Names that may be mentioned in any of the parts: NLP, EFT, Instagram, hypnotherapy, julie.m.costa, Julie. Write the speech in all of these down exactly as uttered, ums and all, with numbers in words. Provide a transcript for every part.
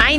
I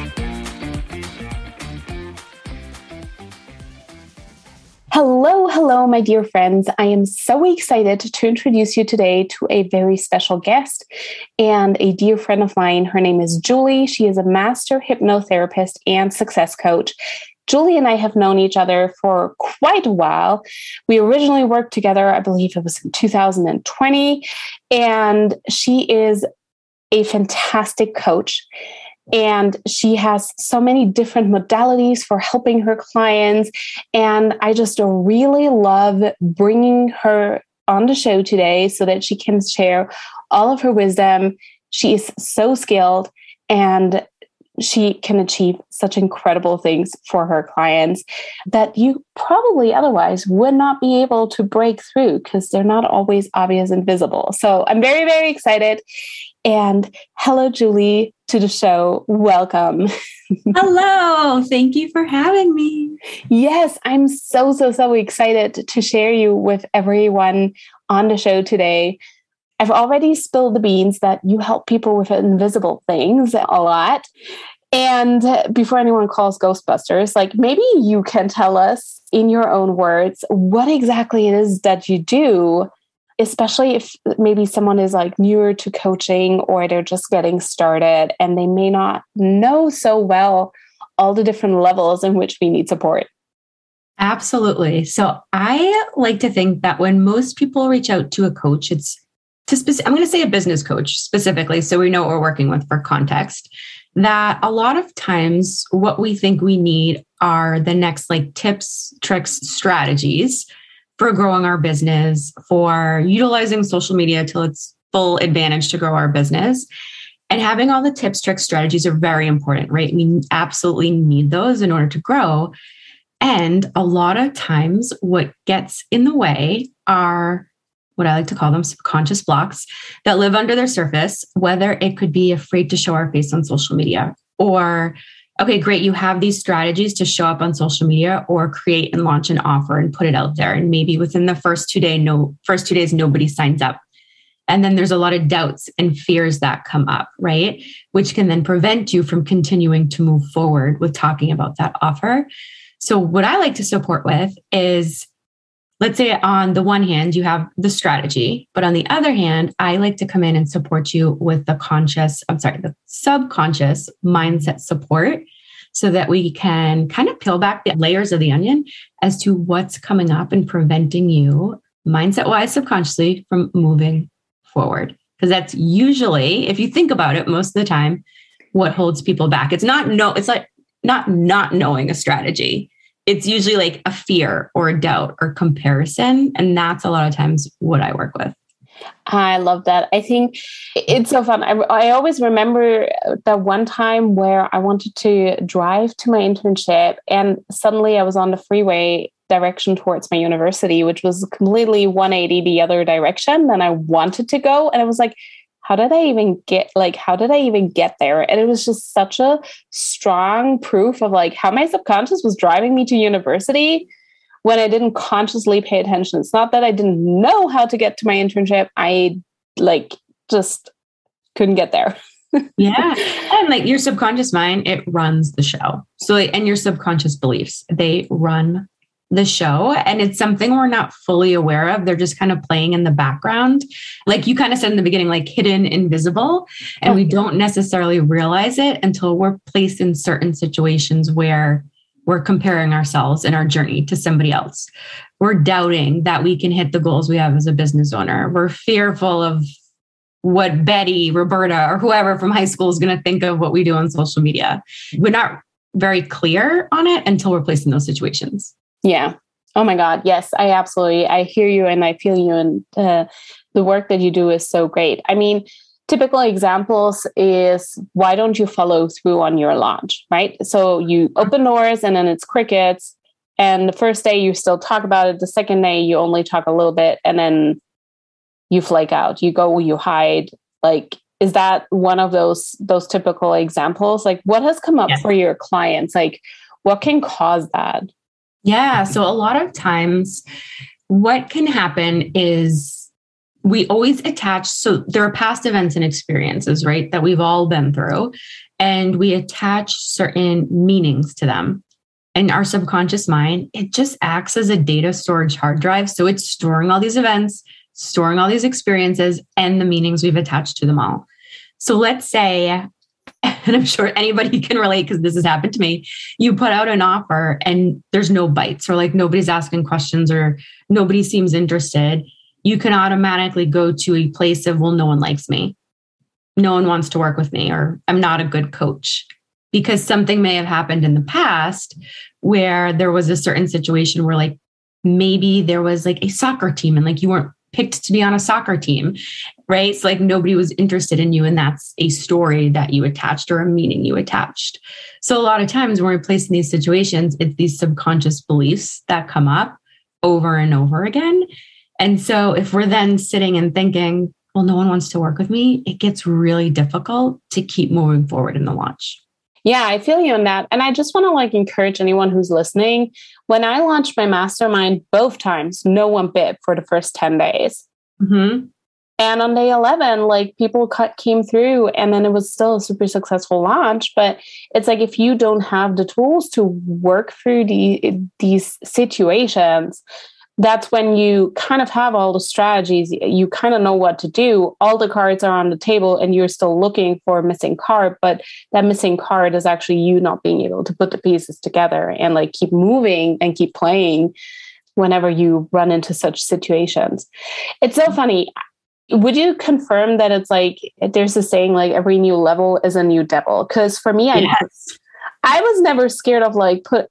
Hello, hello, my dear friends. I am so excited to introduce you today to a very special guest and a dear friend of mine. Her name is Julie. She is a master hypnotherapist and success coach. Julie and I have known each other for quite a while. We originally worked together, I believe it was in two thousand twenty, and she is a fantastic coach. And she has so many different modalities for helping her clients. And I just really love bringing her on the show today so that she can share all of her wisdom. She is so skilled and she can achieve such incredible things for her clients that you probably otherwise would not be able to break through because they're not always obvious and visible. So I'm very, very excited. And hello, Julie, to the show. Welcome. Hello. Thank you for having me. Yes, I'm so, so, so excited to share you with everyone on the show today. I've already spilled the beans that you help people with invisible things a lot. And before anyone calls Ghostbusters, like maybe you can tell us in your own words what exactly it is that you do, especially if maybe someone is like newer to coaching or they're just getting started and they may not know so well all the different levels in which we need support. Absolutely. So I like to think that when most people reach out to a coach, it's to speci- I'm going to say a business coach specifically, so we know what we're working with for context, that a lot of times what we think we need are the next like tips, tricks, strategies for growing our business, for utilizing social media till its full advantage to grow our business. And having all the tips, tricks, strategies are very important, right? We absolutely need those in order to grow. And a lot of times what gets in the way are what I like to call them subconscious blocks that live under their surface, whether it could be afraid to show our face on social media or, okay, great, you have these strategies to show up on social media or create and launch an offer and put it out there. And maybe within the first two day, no, first two days, nobody signs up. And then there's a lot of doubts and fears that come up, right? Which can then prevent you from continuing to move forward with talking about that offer. So what I like to support with is, let's say on the one hand, you have the strategy, but on the other hand, I like to come in and support you with the conscious, I'm sorry, the subconscious mindset support so that we can kind of peel back the layers of the onion as to what's coming up and preventing you mindset-wise, subconsciously from moving forward. Because that's usually, if you think about it, most of the time, what holds people back. It's not no, it's like not not knowing a strategy. It's usually like a fear or a doubt or comparison. And that's a lot of times what I work with. I love that. I think it's so fun. I, I always remember that one time where I wanted to drive to my internship and suddenly I was on the freeway direction towards my university, which was completely one eighty the other direction than I wanted to go. And I was like, how did I even get, like, how did I even get there? And it was just such a strong proof of like how my subconscious was driving me to university when I didn't consciously pay attention. It's not that I didn't know how to get to my internship. I like just couldn't get there. Yeah. And like your subconscious mind, it runs the show. So, and your subconscious beliefs, they run the show. And it's something we're not fully aware of. They're just kind of playing in the background. Like you kind of said in the beginning, like hidden, invisible. And we don't necessarily realize it until we're placed in certain situations where we're comparing ourselves and our journey to somebody else. We're doubting that we can hit the goals we have as a business owner. We're fearful of what Betty, Roberta, or whoever from high school is going to think of what we do on social media. We're not very clear on it until we're placed in those situations. Yeah. Oh my God. Yes, I absolutely. I hear you and I feel you. And uh, the work that you do is so great. I mean, typical examples is, why don't you follow through on your launch, right? So you open doors and then it's crickets. And the first day you still talk about it. The second day you only talk a little bit and then you flake out, you go, you hide. Like, is that one of those, those typical examples? Like, what has come up yes. for your clients? Like, what can cause that? Yeah. So a lot of times what can happen is we always attach. So there are past events and experiences, right, that we've all been through, and we attach certain meanings to them. And our subconscious mind, it just acts as a data storage hard drive. So it's storing all these events, storing all these experiences and the meanings we've attached to them all. So let's say, and I'm sure anybody can relate because this has happened to me, you put out an offer and there's no bites, or like nobody's asking questions or nobody seems interested. You can automatically go to a place of, well, no one likes me. No one wants to work with me, or I'm not a good coach, because something may have happened in the past where there was a certain situation where, like, maybe there was like a soccer team and like you weren't picked to be on a soccer team, right? So like nobody was interested in you, and that's a story that you attached or a meaning you attached. So a lot of times when we're placed in these situations, it's these subconscious beliefs that come up over and over again. And so if we're then sitting and thinking, well, no one wants to work with me, it gets really difficult to keep moving forward in the launch. Yeah, I feel you on that. And I just want to like encourage anyone who's listening. When I launched my mastermind both times, no one bid for the first ten days. Mm-hmm. And on day eleven, like people cut, came through, and then it was still a super successful launch. But it's like, if you don't have the tools to work through the, these situations, that's when you kind of have all the strategies. You kind of know what to do. All the cards are on the table and you're still looking for a missing card, but that missing card is actually you not being able to put the pieces together and like keep moving and keep playing whenever you run into such situations. It's so funny. Would you confirm that it's like, there's a saying like every new level is a new devil? Because for me, yes. I, I was never scared of like put...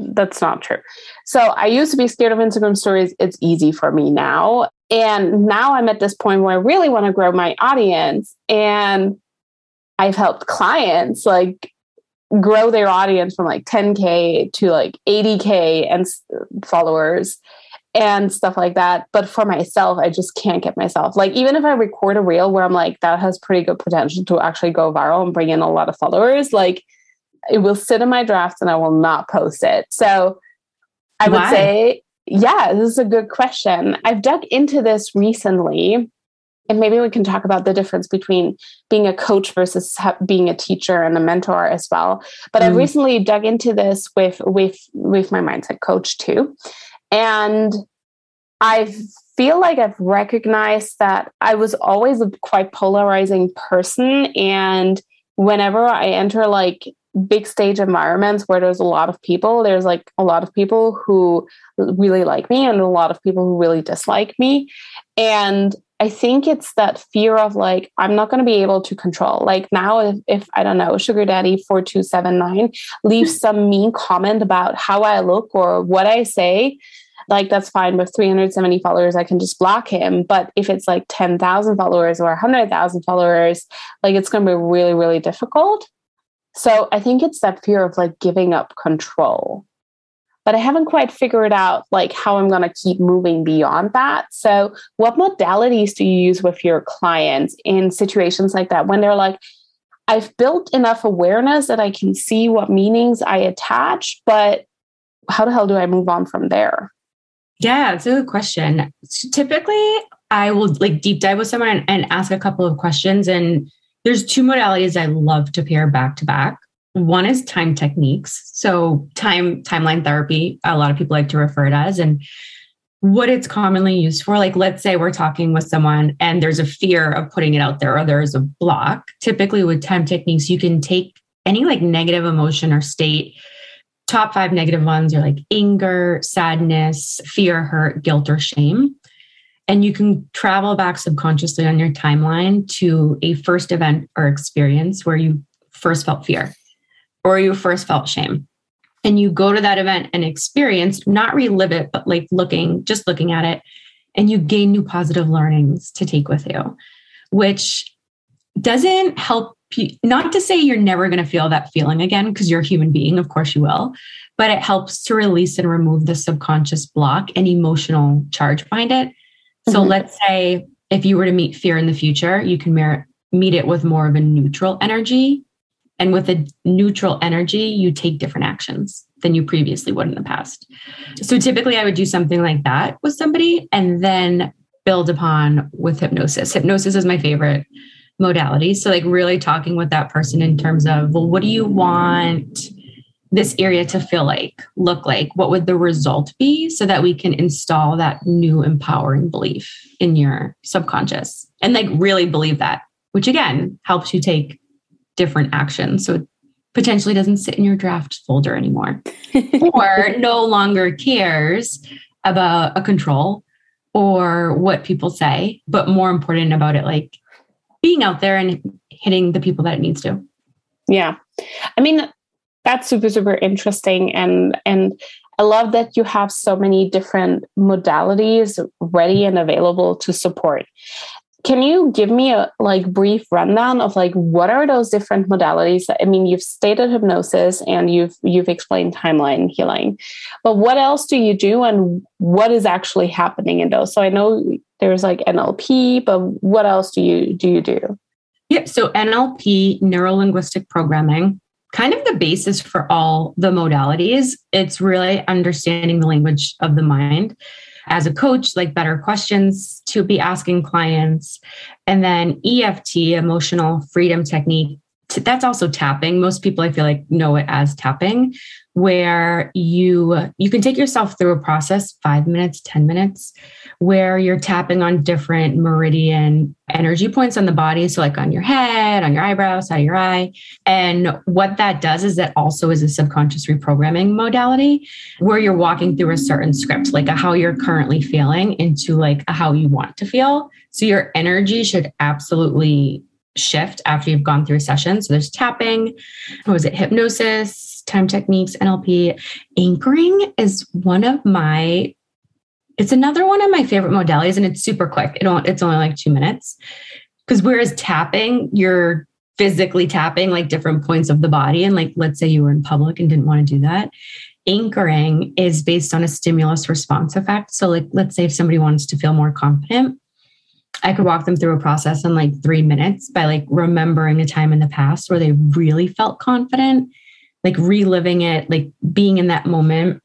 That's not true. So I used to be scared of Instagram stories. It's easy for me now. And now I'm at this point where I really want to grow my audience. And I've helped clients like grow their audience from like ten K to like eighty K and followers and stuff like that. But for myself, I just can't get myself. Like, even if I record a reel where I'm like, that has pretty good potential to actually go viral and bring in a lot of followers, like, it will sit in my drafts and I will not post it. So I would Why? say, yeah, this is a good question. I've dug into this recently, and maybe we can talk about the difference between being a coach versus ha- being a teacher and a mentor as well. But mm-hmm. I've recently dug into this with, with, with my mindset coach too. And I feel like I've recognized that I was always a quite polarizing person. And whenever I enter like big stage environments where there's a lot of people, there's like a lot of people who really like me and a lot of people who really dislike me. And I think it's that fear of like, I'm not going to be able to control. Like now, if, if I don't know, Sugar Daddy four two seven nine leaves some mean comment about how I look or what I say, like that's fine. With three hundred seventy followers, I can just block him. But if it's like ten thousand followers or one hundred thousand followers, like it's going to be really, really difficult. So I think it's that fear of like giving up control, but I haven't quite figured out like how I'm going to keep moving beyond that. So what modalities do you use with your clients in situations like that, when they're like, I've built enough awareness that I can see what meanings I attach, but how the hell do I move on from there? Yeah, it's a good question. So typically I will like deep dive with someone and, and ask a couple of questions, and there's two modalities I love to pair back to back. One is time techniques. So time, timeline therapy, a lot of people like to refer it as, and what it's commonly used for. Like, let's say we're talking with someone and there's a fear of putting it out there, or there's a block. Typically with time techniques, you can take any like negative emotion or state. Top five negative ones are like anger, sadness, fear, hurt, guilt, or shame. And you can travel back subconsciously on your timeline to a first event or experience where you first felt fear or you first felt shame. And you go to that event and experience, not relive it, but like looking, just looking at it, and you gain new positive learnings to take with you, which doesn't help you. Not to say you're never going to feel that feeling again, because you're a human being, of course you will, but it helps to release and remove the subconscious block and emotional charge behind it. So mm-hmm. let's say if you were to meet fear in the future, you can mer- meet it with more of a neutral energy. And with a neutral energy, you take different actions than you previously would in the past. So typically I would do something like that with somebody and then build upon with hypnosis. Hypnosis is my favorite modality. So like really talking with that person in terms of, well, what do you want this area to feel like, look like? What would the result be, so that we can install that new empowering belief in your subconscious and like really believe that, which again helps you take different actions. So it potentially doesn't sit in your draft folder anymore or no longer cares about a control or what people say, but more important about it, like being out there and hitting the people that it needs to. Yeah. I mean, that's super, super interesting. And, and I love that you have so many different modalities ready and available to support. Can you give me a like brief rundown of like, what are those different modalities? I mean, you've stated hypnosis and you've, you've explained timeline healing, but what else do you do and what is actually happening in those? So I know there's like N L P, but what else do you, do you do? Yeah. So N L P, neuro-linguistic programming, kind of the basis for all the modalities. It's really understanding the language of the mind. As a coach, like better questions to be asking clients. And then E F T, emotional freedom technique. That's also tapping. Most people, I feel like, know it as tapping, where you, you can take yourself through a process, five minutes, ten minutes, where you're tapping on different meridian energy points on the body. So like on your head, on your eyebrow, side of your eye. And what that does is that also is a subconscious reprogramming modality where you're walking through a certain script, like a how you're currently feeling into like a how you want to feel. So your energy should absolutely shift after you've gone through a session. So there's tapping, what was it? Hypnosis, time techniques, N L P. Anchoring is one of my, it's another one of my favorite modalities, and it's super quick. It don't, it's only like two minutes. Because whereas tapping, you're physically tapping like different points of the body. And like, let's say you were in public and didn't want to do that. Anchoring is based on a stimulus response effect. So like, let's say if somebody wants to feel more confident, I could walk them through a process in like three minutes by like remembering a time in the past where they really felt confident, like reliving it, like being in that moment.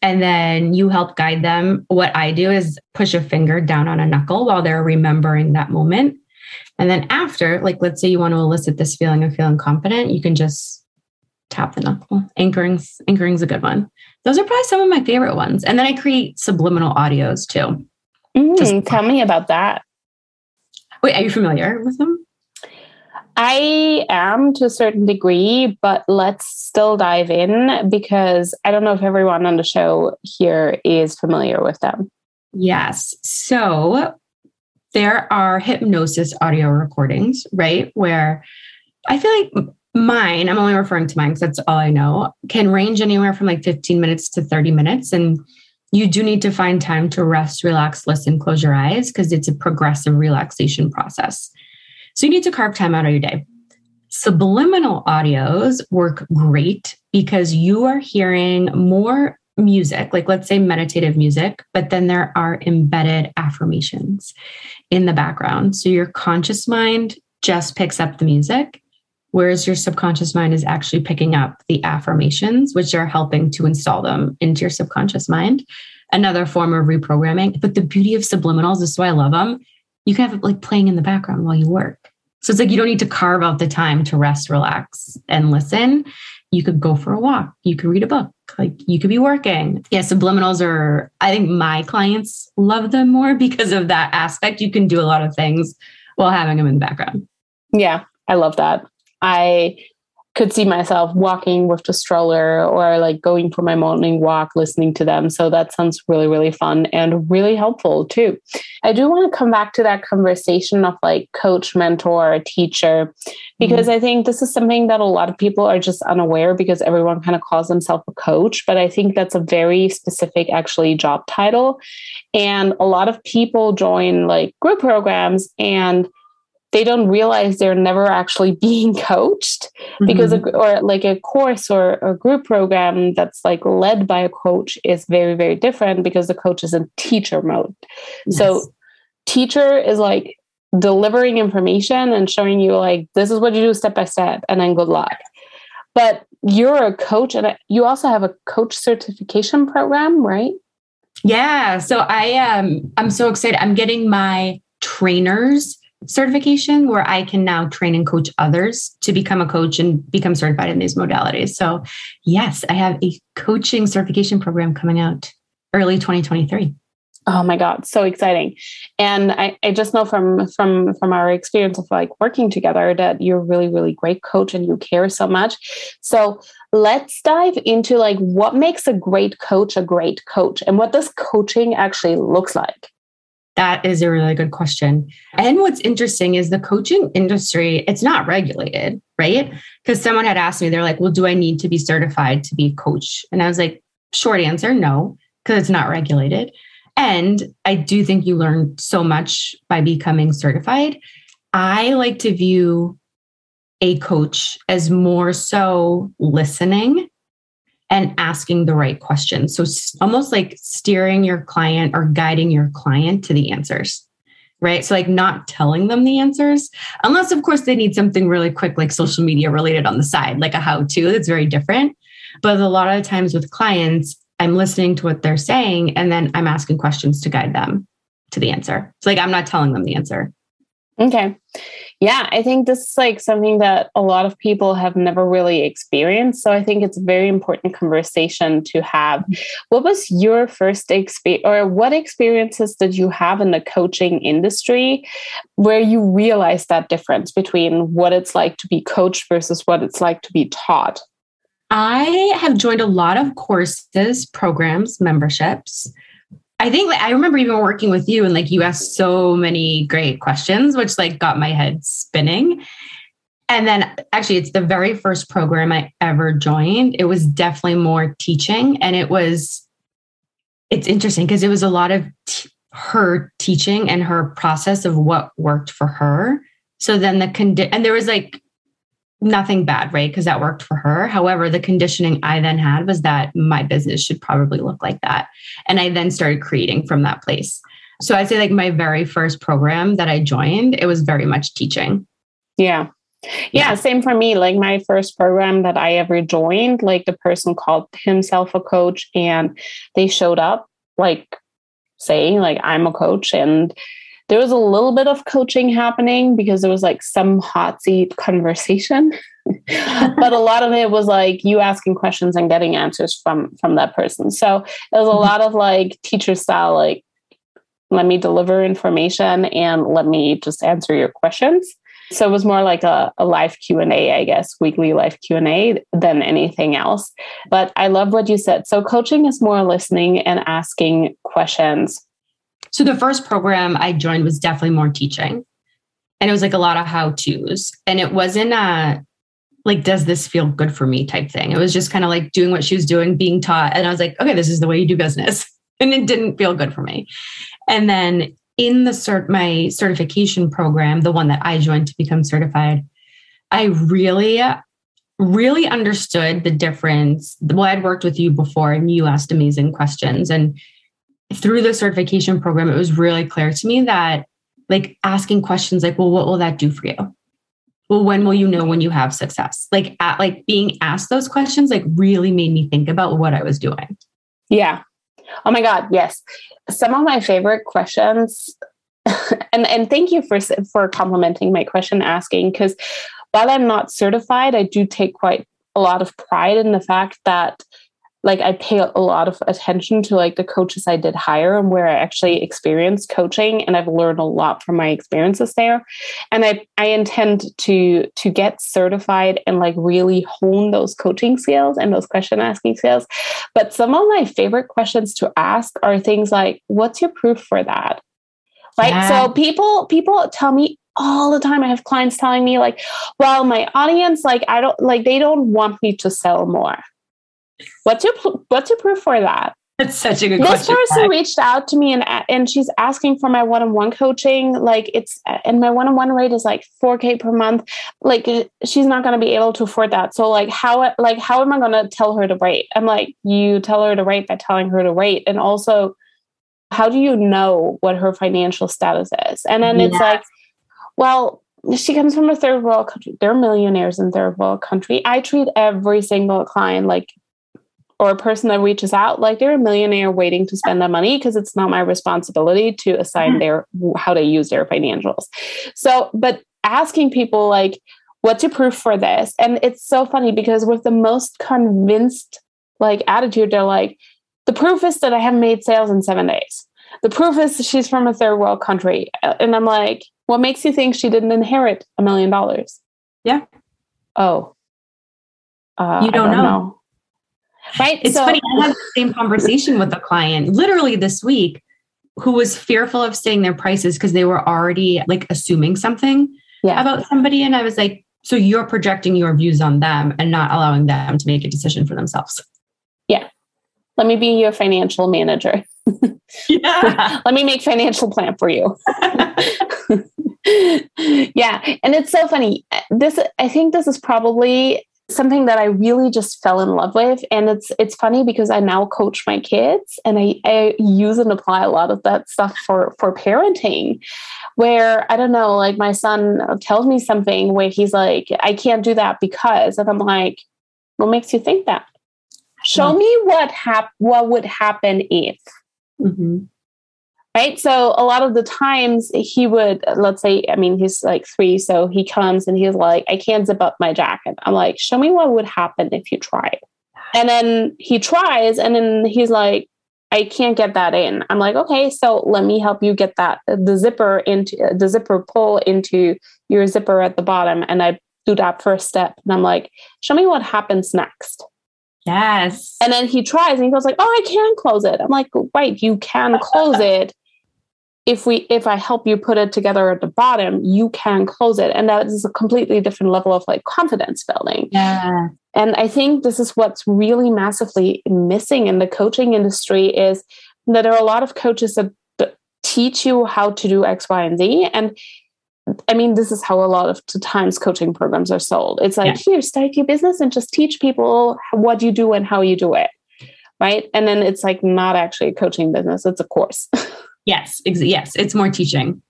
And then you help guide them. What I do is push a finger down on a knuckle while they're remembering that moment. And then after, like, let's say you want to elicit this feeling of feeling confident, you can just tap the knuckle. Anchoring's, anchoring's a good one. Those are probably some of my favorite ones. And then I create subliminal audios too. Mm, tell me about that. Wait, are you familiar with them? I am to a certain degree, but let's still dive in because I don't know if everyone on the show here is familiar with them. Yes. So there are hypnosis audio recordings, right? Where I feel like mine, I'm only referring to mine because that's all I know, can range anywhere from like fifteen minutes to thirty minutes. And you do need to find time to rest, relax, listen, close your eyes, because it's a progressive relaxation process. So you need to carve time out of your day. Subliminal audios work great because you are hearing more music, like let's say meditative music, but then there are embedded affirmations in the background. So your conscious mind just picks up the music, whereas your subconscious mind is actually picking up the affirmations, which are helping to install them into your subconscious mind. Another form of reprogramming. But the beauty of subliminals, this is why I love them, you can have it like playing in the background while you work. So it's like, you don't need to carve out the time to rest, relax, and listen. You could go for a walk. You could read a book. Like you could be working. Yeah, subliminals are, I think my clients love them more because of that aspect. You can do a lot of things while having them in the background. Yeah, I love that. I could see myself walking with the stroller or like going for my morning walk, listening to them. So that sounds really, really fun and really helpful too. I do want to come back to that conversation of like coach, mentor, teacher, because mm-hmm. I think this is something that a lot of people are just unaware because everyone kind of calls themselves a coach. But I think that's a very specific actually job title. And a lot of people join like group programs and they don't realize they're never actually being coached mm-hmm. because, a, or like a course or a group program that's like led by a coach is very, very different because the coach is in teacher mode. Yes. So teacher is like delivering information and showing you like, this is what you do step by step and then good luck. But you're a coach and you also have a coach certification program, right? Yeah. So I, um, I'm so excited. I'm getting my trainers certification where I can now train and coach others to become a coach and become certified in these modalities. So yes, I have a coaching certification program coming out early twenty twenty-three. Oh my God. So exciting. And I, I just know from, from, from our experience of like working together that you're really, really great coach and you care so much. So let's dive into like what makes a great coach a great coach and what does coaching actually looks like? That is a really good question. And what's interesting is the coaching industry, it's not regulated, right? Because someone had asked me, they're like, well, do I need to be certified to be a coach? And I was like, short answer, no, because it's not regulated. And I do think you learn so much by becoming certified. I like to view a coach as more so listening and asking the right questions. So almost like steering your client or guiding your client to the answers, right? So like not telling them the answers, unless of course they need something really quick, like social media related on the side, like a how-to that's very different. But a lot of times with clients, I'm listening to what they're saying and then I'm asking questions to guide them to the answer. It's like, I'm not telling them the answer. Okay. Yeah, I think this is like something that a lot of people have never really experienced. So I think it's a very important conversation to have. What was your first experience or what experiences did you have in the coaching industry where you realized that difference between what it's like to be coached versus what it's like to be taught? I have joined a lot of courses, programs, memberships. I think like, I remember even working with you and like you asked so many great questions, which like got my head spinning. And then actually it's the very first program I ever joined. It was definitely more teaching. And it was, it's interesting because it was a lot of t- her teaching and her process of what worked for her. So then the, condi- and there was like nothing bad, right? Because that worked for her. However, the conditioning I then had was that my business should probably look like that. And I then started creating from that place. So I'd say like my very first program that I joined, it was very much teaching. Yeah. Yeah. Same for me. Like my first program that I ever joined, like the person called himself a coach and they showed up like saying like, I'm a coach. And there was a little bit of coaching happening because there was like some hot seat conversation, but a lot of it was like you asking questions and getting answers from, from that person. So it was a lot of like teacher style, like, let me deliver information and let me just answer your questions. So it was more like a, a live Q and A, I guess, weekly live Q and A than anything else. But I love what you said. So coaching is more listening and asking questions. So the first program I joined was definitely more teaching and it was like a lot of how-tos and it wasn't a like, does this feel good for me type thing? It was just kind of like doing what she was doing, being taught. And I was like, okay, this is the way you do business. And it didn't feel good for me. And then in the cert, my certification program, the one that I joined to become certified, I really, really understood the difference. Well, I'd worked with you before and you asked amazing questions and through the certification program, it was really clear to me that like asking questions like, well, what will that do for you? Well, when will you know when you have success? Like at, like being asked those questions, like really made me think about what I was doing. Yeah. Oh my God. Yes. Some of my favorite questions and, and thank you for, for complimenting my question asking, because while I'm not certified, I do take quite a lot of pride in the fact that like I pay a lot of attention to like the coaches I did hire and where I actually experienced coaching. And I've learned a lot from my experiences there. And I, I intend to, to get certified and like really hone those coaching skills and those question asking skills. But some of my favorite questions to ask are things like, what's your proof for that? Like, yeah. so people, people tell me all the time. I have clients telling me like, well, my audience, like, I don't like, they don't want me to sell more. What's your what's your proof for that? That's such a good this question. This person reached out to me and and she's asking for my one-on-one coaching. Like it's and my one-on-one rate is like four K per month. Like she's not going to be able to afford that. So like how like how am I going to tell her to rate? I'm like, you tell her to rate by telling her to rate, and also how do you know what her financial status is? And then yes. it's like, well, she comes from a third world country. They're millionaires in third world country. I treat every single client like. Or a person that reaches out, like they're a millionaire waiting to spend that money because it's not my responsibility to assign their, how they use their financials. So, but asking people like, what's your proof for this? And it's so funny because with the most convinced like attitude, they're like, the proof is that I haven't made sales in seven days. The proof is she's from a third world country. And I'm like, what makes you think she didn't inherit a million dollars? Yeah. Oh, uh, you don't, I don't know. know. Right. It's so, funny. I had the same conversation with a client literally this week who was fearful of saying their prices because they were already like assuming something yeah. about somebody. And I was like, so you're projecting your views on them and not allowing them to make a decision for themselves. Yeah. Let me be your financial manager. yeah. Let me make financial plan for you. yeah. And it's so funny. This, I think this is probably something that I really just fell in love with. And it's it's funny because I now coach my kids and I, I use and apply a lot of that stuff for, for parenting where, I don't know, like my son tells me something where he's like, I can't do that because, and I'm like, what makes you think that? Show mm-hmm. me what hap- what would happen if. Mm-hmm. Right. So a lot of the times he would, let's say, I mean, he's like three. So he comes and he's like, I can't zip up my jacket. I'm like, show me what would happen if you tried. And then he tries and then he's like, I can't get that in. I'm like, okay, so let me help you get that, the zipper into the zipper pull into your zipper at the bottom. And I do that first step. And I'm like, show me what happens next. Yes. And then he tries and he goes like, oh, I can close it. I'm like, right, you can close it. If we, if I help you put it together at the bottom, you can close it. And that is a completely different level of like confidence building. Yeah. And I think this is what's really massively missing in the coaching industry is that there are a lot of coaches that teach you how to do X, Y, and Z. And I mean, this is how a lot of times coaching programs are sold. It's like, yeah. here, start your business and just teach people what you do and how you do it. Right. And then it's like not actually a coaching business. It's a course. Yes. Ex- yes. It's more teaching.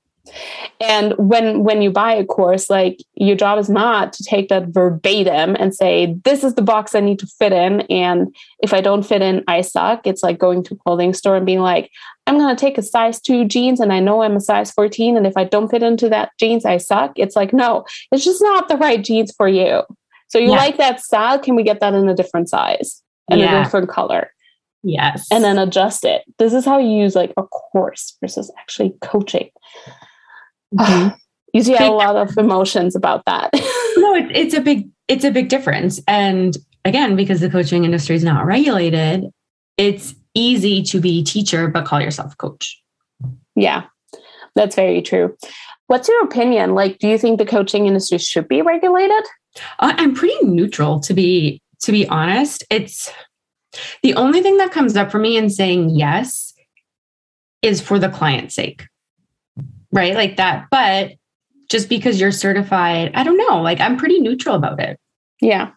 And when, when you buy a course, like your job is not to take that verbatim and say, this is the box I need to fit in. And if I don't fit in, I suck. It's like going to a clothing store and being like, I'm going to take a size two jeans and I know I'm a size fourteen. And if I don't fit into that jeans, I suck. It's like, no, it's just not the right jeans for you. So you yeah. like that style. Can we get that in a different size and yeah. a different color? Yes. And then adjust it. This is how you use like a course versus actually coaching. Mm-hmm. You see a lot of emotions about that. no, it, it's a big, it's a big difference. And again, because the coaching industry is not regulated, it's easy to be a teacher, but call yourself a coach. Yeah, that's very true. What's your opinion? Like, do you think the coaching industry should be regulated? Uh, I'm pretty neutral to be, to be honest. It's the only thing that comes up for me in saying yes is for the client's sake. Right? Like that. But just because you're certified, I don't know, like I'm pretty neutral about it. Yeah.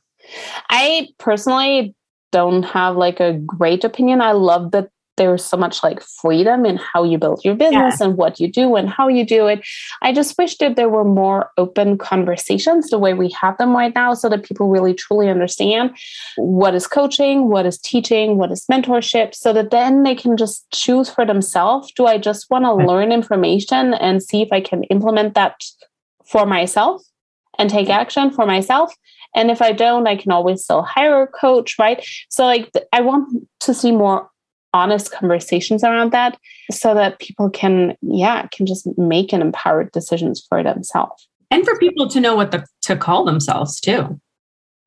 I personally don't have like a great opinion. I love that there's so much like freedom in how you build your business yeah. and what you do and how you do it. I just wish that there were more open conversations the way we have them right now so that people really truly understand what is coaching, what is teaching, what is mentorship, so that then they can just choose for themselves. Do I just want to learn information and see if I can implement that for myself and take action for myself? And if I don't, I can always still hire a coach, right? So like, I want to see more honest conversations around that so that people can, yeah, can just make an empowered decisions for themselves. And for people to know what the, to call themselves too.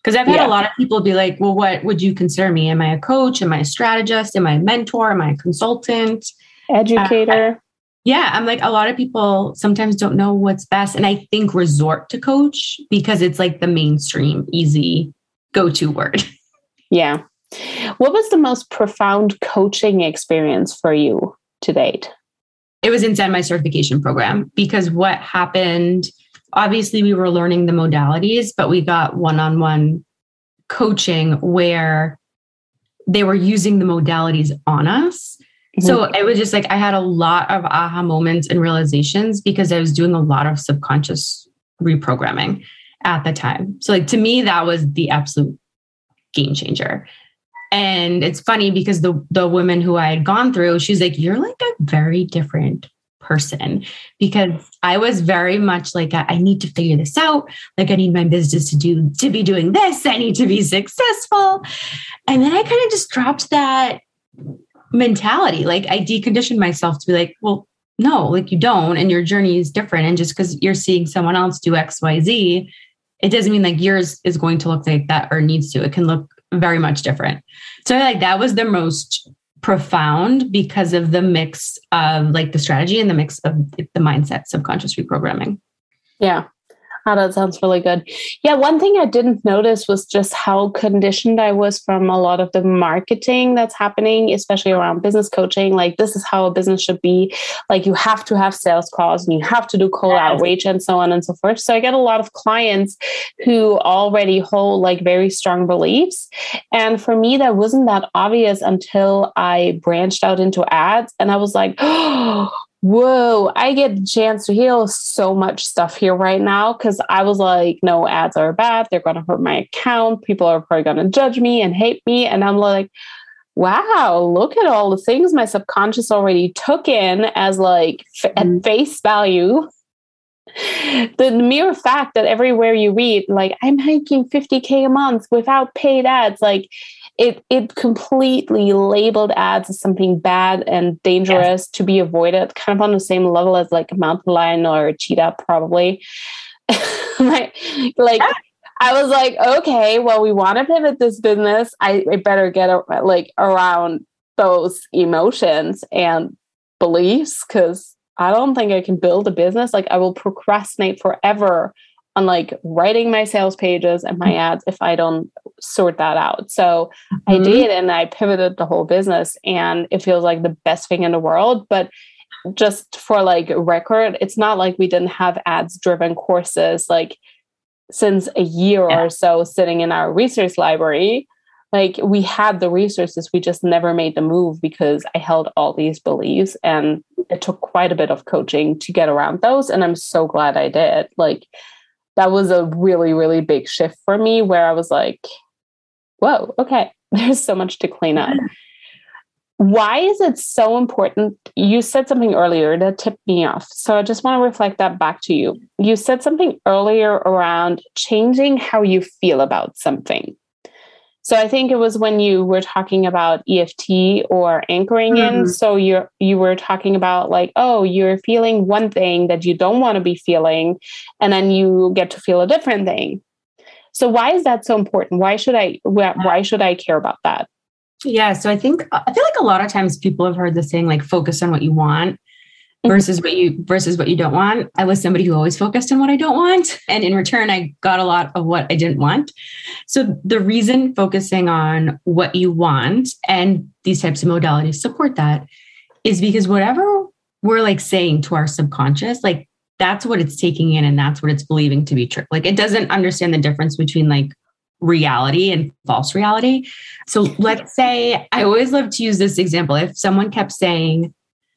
Because I've had yeah. a lot of people be like, well, what would you consider me? Am I a coach? Am I a strategist? Am I a mentor? Am I a consultant? Educator? Uh, yeah. I'm like, a lot of people sometimes don't know what's best. And I think resort to coach because it's like the mainstream, easy go-to word. Yeah. What was the most profound coaching experience for you to date? It was inside my certification program, because what happened... Obviously, we were learning the modalities, but we got one-on-one coaching where they were using the modalities on us. Mm-hmm. So it was just like, I had a lot of aha moments and realizations because I was doing a lot of subconscious reprogramming at the time. So like, to me, that was the absolute game changer. And it's funny because the, the woman who I had gone through, she's like, you're like a very different person, because I was very much like, I need to figure this out. Like, I need my business to do, to be doing this. I need to be successful. And then I kind of just dropped that mentality. Like, I deconditioned myself to be like, well, no, like you don't. And your journey is different. And just because you're seeing someone else do X, Y, Z, it doesn't mean like yours is going to look like that or needs to. It can look very much different. So like, that was the most profound because of the mix of like the strategy and the mix of the mindset, subconscious reprogramming. Yeah. Oh, that sounds really good. Yeah. One thing I didn't notice was just how conditioned I was from a lot of the marketing that's happening, especially around business coaching. Like, this is how a business should be. Like, you have to have sales calls and you have to do cold yes. outreach and so on and so forth. So I get a lot of clients who already hold like very strong beliefs. And for me, that wasn't that obvious until I branched out into ads, and I was like, oh, whoa, I get the chance to heal so much stuff here right now. Because I was like, no, ads are bad. They're going to hurt my account. People are probably going to judge me and hate me. And I'm like, wow, look at all the things my subconscious already took in as like f- at face value. The mere fact that everywhere you read, like, I'm making fifty K a month without paid ads, like, It it completely labeled ads as something bad and dangerous yes. to be avoided, kind of on the same level as like a mountain lion or a cheetah, probably. like, like yeah. I was like, okay, well, we want to pivot this business. I, I better get a, like around those emotions and beliefs, because I don't think I can build a business. Like, I will procrastinate forever on like writing my sales pages and my ads if I don't sort that out. So mm-hmm. I did, and I pivoted the whole business, and it feels like the best thing in the world. But just for like record, it's not like we didn't have ads driven courses like since a year yeah. or so sitting in our resource library. Like, we had the resources, we just never made the move because I held all these beliefs, and it took quite a bit of coaching to get around those. And I'm so glad I did. Like, that was a really, really big shift for me, where I was like, whoa, okay, there's so much to clean up. Why is it so important? You said something earlier that tipped me off. So I just want to reflect that back to you. You said something earlier around changing how you feel about something. So I think it was when you were talking about E F T or anchoring mm-hmm. in. So you you were talking about like, oh, you're feeling one thing that you don't want to be feeling, and then you get to feel a different thing. So why is that so important? Why should I why should I care about that? Yeah. So I think I feel like a lot of times people have heard the saying like, focus on what you want versus what you versus what you don't want. I was somebody who always focused on what I don't want, and in return, I got a lot of what I didn't want. So the reason focusing on what you want, and these types of modalities support that, is because whatever we're like saying to our subconscious, like, that's what it's taking in, and that's what it's believing to be true. Like, it doesn't understand the difference between like reality and false reality. So let's say, I always love to use this example. If someone kept saying,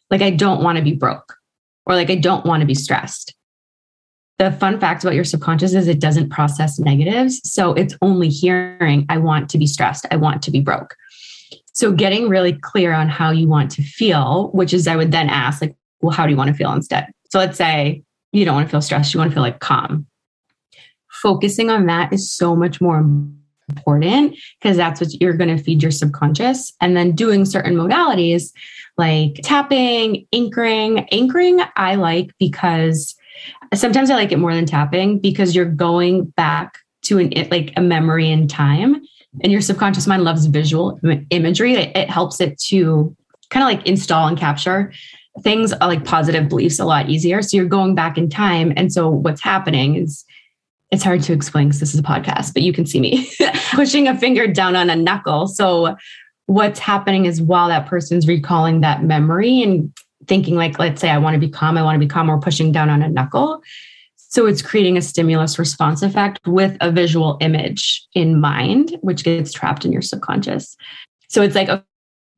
like, I don't want to be broke, or like, I don't want to be stressed. The fun fact about your subconscious is it doesn't process negatives. So it's only hearing, I want to be stressed. I want to be broke. So getting really clear on how you want to feel, which is, I would then ask like, well, how do you want to feel instead? So let's say you don't want to feel stressed. You want to feel like calm. focusing on that is so much more important because that's what you're going to feed your subconscious. And then doing certain modalities like tapping, anchoring. Anchoring, I like because sometimes I like it more than tapping because you're going back to an like a memory in time, and your subconscious mind loves visual imagery. It, it helps it to kind of like install and capture things like positive beliefs a lot easier. So you're going back in time. And so what's happening is, it's hard to explain because this is a podcast, but you can see me pushing a finger down on a knuckle. So what's happening is while that person's recalling that memory and thinking like, let's say I want to be calm, I want to be calm, or pushing down on a knuckle. So it's creating a stimulus response effect with a visual image in mind, which gets trapped in your subconscious. So it's like,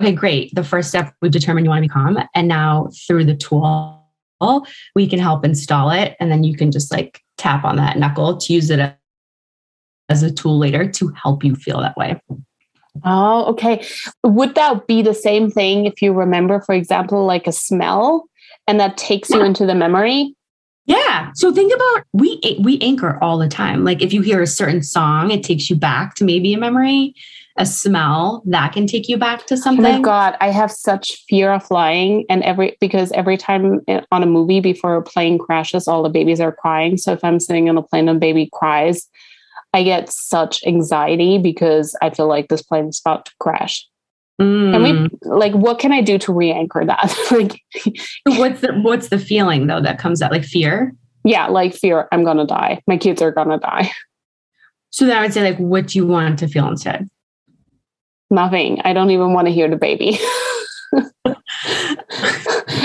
okay, great. The first step, we've determined you want to be calm. And now through the tool, we can help install it. And then you can just like tap on that knuckle to use it as a tool later to help you feel that way. Oh, okay. Would that be the same thing if you remember, for example, like a smell and that takes yeah. you into the memory? Yeah. So think about, we we anchor all the time. Like if you hear a certain song, it takes you back to maybe a memory, a smell that can take you back to something. Oh my God, I have such fear of flying. And every, because every time on a movie before a plane crashes, all the babies are crying. So if I'm sitting on a plane and a baby cries, I get such anxiety because I feel like this plane is about to crash. Mm. And we like, what can I do to re-anchor that? Like, what's the what's the feeling though that comes out? Like fear? Yeah, like fear. I'm gonna die. My kids are gonna die. So then I would say, like, what do you want to feel instead? Nothing. I don't even want to hear the baby.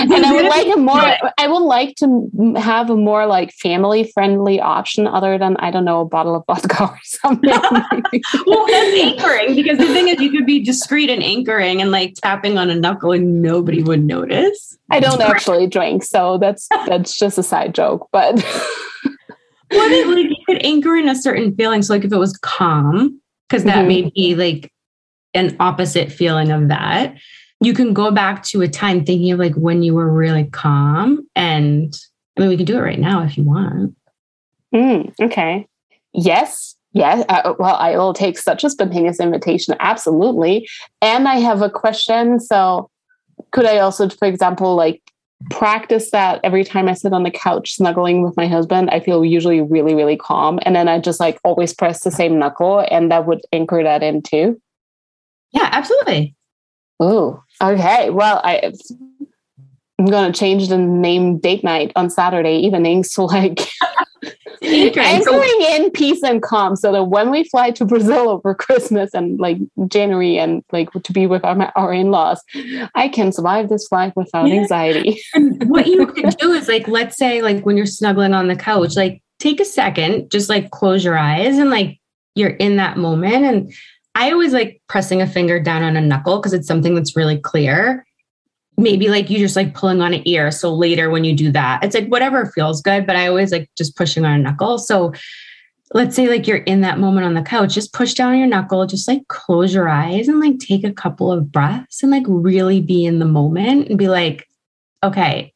And I would like a more. I would like to have a more like family-friendly option, other than I don't know a bottle of vodka or something. Well, that's anchoring, because the thing is, you could be discreet and anchoring and like tapping on a knuckle, and nobody would notice. I don't actually drink, so that's that's just a side joke. But what if, like, you could anchor in a certain feeling? So, like, if it was calm, because that mm-hmm. may be like an opposite feeling of that. You can go back to a time thinking of like when you were really calm. And I mean, we can do it right now if you want. Mm, okay. Yes. Yes. Uh, well, I will take such a spontaneous invitation. Absolutely. And I have a question. So could I also, for example, like practice that every time I sit on the couch snuggling with my husband, I feel usually really, really calm. And then I just like always press the same knuckle, and that would anchor that in too. Yeah, absolutely. Oh, okay. Well, I, I'm going to change the name date night on Saturday evenings to like anchoring in peace and calm, so that when we fly to Brazil over Christmas and like January and like to be with our, our in-laws, I can survive this flight without yeah. anxiety. And what you could do is like, let's say like when you're snuggling on the couch, like take a second, just like close your eyes and like you're in that moment. And I always like pressing a finger down on a knuckle because it's something that's really clear. Maybe like you just like pulling on an ear. So later when you do that, it's like whatever feels good, but I always like just pushing on a knuckle. So let's say like you're in that moment on the couch, just push down your knuckle, just like close your eyes and like take a couple of breaths and like really be in the moment and be like, okay.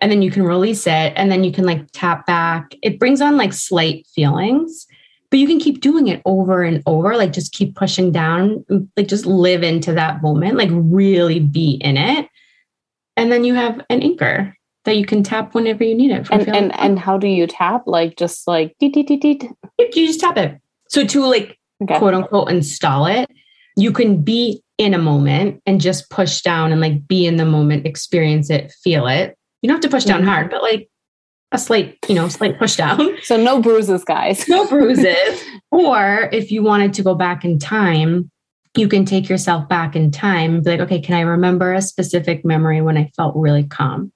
And then you can release it. And then you can like tap back. It brings on like slight feelings. But you can keep doing it over and over, like just keep pushing down, like just live into that moment, like really be in it. And then you have an anchor that you can tap whenever you need it. From and and, and how do you tap? Like just like, deet, deet, deet, deet. You just tap it. So to like, okay. quote unquote, install it, you can be in a moment and just push down and like be in the moment, experience it, feel it. You don't have to push down mm-hmm. hard, but like, a slight, you know, slight push down. So no bruises, guys. No bruises. Or if you wanted to go back in time, you can take yourself back in time and be like, okay, can I remember a specific memory when I felt really calm?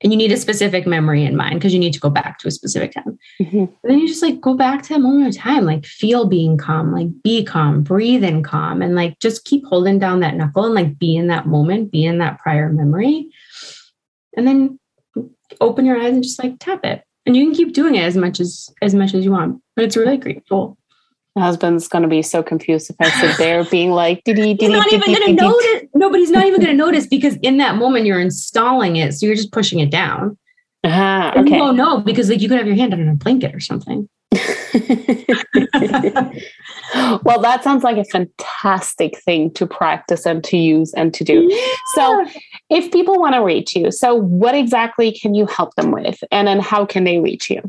And you need a specific memory in mind because you need to go back to a specific time. Mm-hmm. And then you just like go back to that moment of time, like feel being calm, like be calm, breathe in calm, and like just keep holding down that knuckle and like be in that moment, be in that prior memory. And then open your eyes and just like tap it, and you can keep doing it as much as as much as you want, but it's really great tool. My husband's going to be so confused if I sit there being like, he's not even going to notice. Nobody's not even going to notice because in that moment you're installing it, so you're just pushing it down. Ah, okay. Oh no, because like you could have your hand on a blanket or something. Well, that sounds like a fantastic thing to practice and to use and to do. Yeah. So if people want to reach you, so what exactly can you help them with? And then how can they reach you?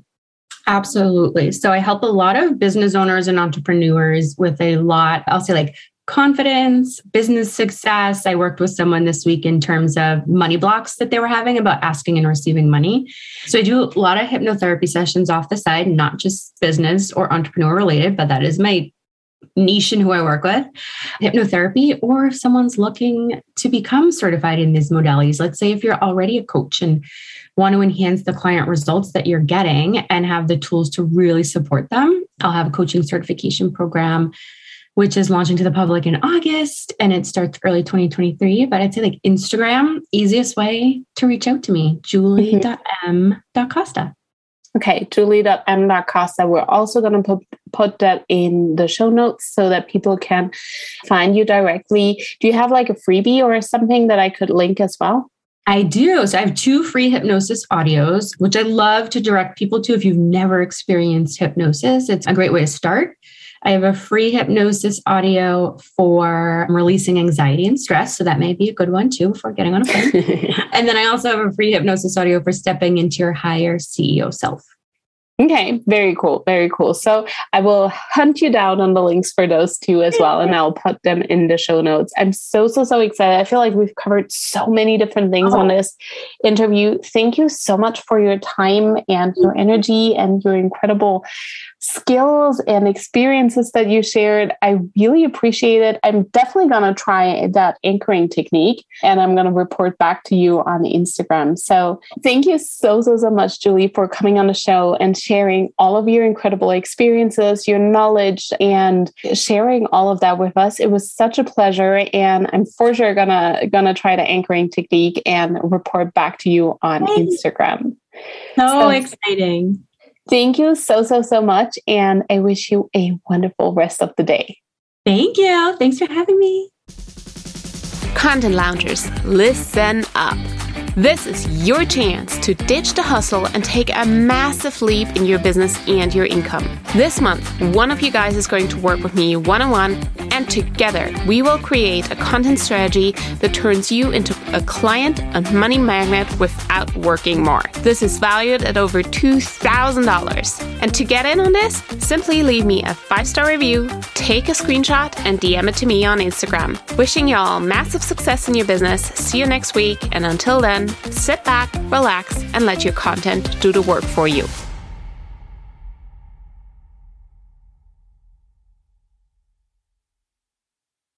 Absolutely. So I help a lot of business owners and entrepreneurs with a lot, I'll say like confidence, business success. I worked with someone this week in terms of money blocks that they were having about asking and receiving money. So I do a lot of hypnotherapy sessions off the side, not just business or entrepreneur related, but that is my niche and who I work with, hypnotherapy, or if someone's looking to become certified in these modalities. Let's say if you're already a coach and want to enhance the client results that you're getting and have the tools to really support them, I'll have a coaching certification program, which is launching to the public in August, and it starts early twenty twenty-three. But I'd say like Instagram, easiest way to reach out to me, julie dot m dot costa. Okay, julie dot m dot costa. We're also going to put, put that in the show notes so that people can find you directly. Do you have like a freebie or something that I could link as well? I do. So I have two free hypnosis audios, which I love to direct people to. If you've never experienced hypnosis, it's a great way to start. I have a free hypnosis audio for releasing anxiety and stress. So that may be a good one too for getting on a plane. And then I also have a free hypnosis audio for stepping into your higher C E O self. Okay. Very cool. Very cool. So I will hunt you down on the links for those two as well. And I'll put them in the show notes. I'm so, so, so excited. I feel like we've covered so many different things oh. on this interview. Thank you so much for your time and your energy and your incredible skills and experiences that you shared. I really appreciate it. I'm definitely going to try that anchoring technique and I'm going to report back to you on Instagram. So thank you so, so, so much, Julie, for coming on the show and sharing all of your incredible experiences, your knowledge, and sharing all of that with us. It was such a pleasure, and I'm for sure gonna gonna try the anchoring technique and report back to you on Instagram. So, so exciting. Thank you so, so, so much, and I wish you a wonderful rest of the day. Thank you. Thanks for having me. Content Loungers, listen up. This is your chance to ditch the hustle and take a massive leap in your business and your income. This month, one of you guys is going to work with me one-on-one, and together we will create a content strategy that turns you into a client and money magnet without working more. This is valued at over two thousand dollars. And to get in on this, simply leave me a five-star review, take a screenshot, and D M it to me on Instagram. Wishing you all massive success in your business. See you next week, and until then, sit back, relax, and let your content do the work for you.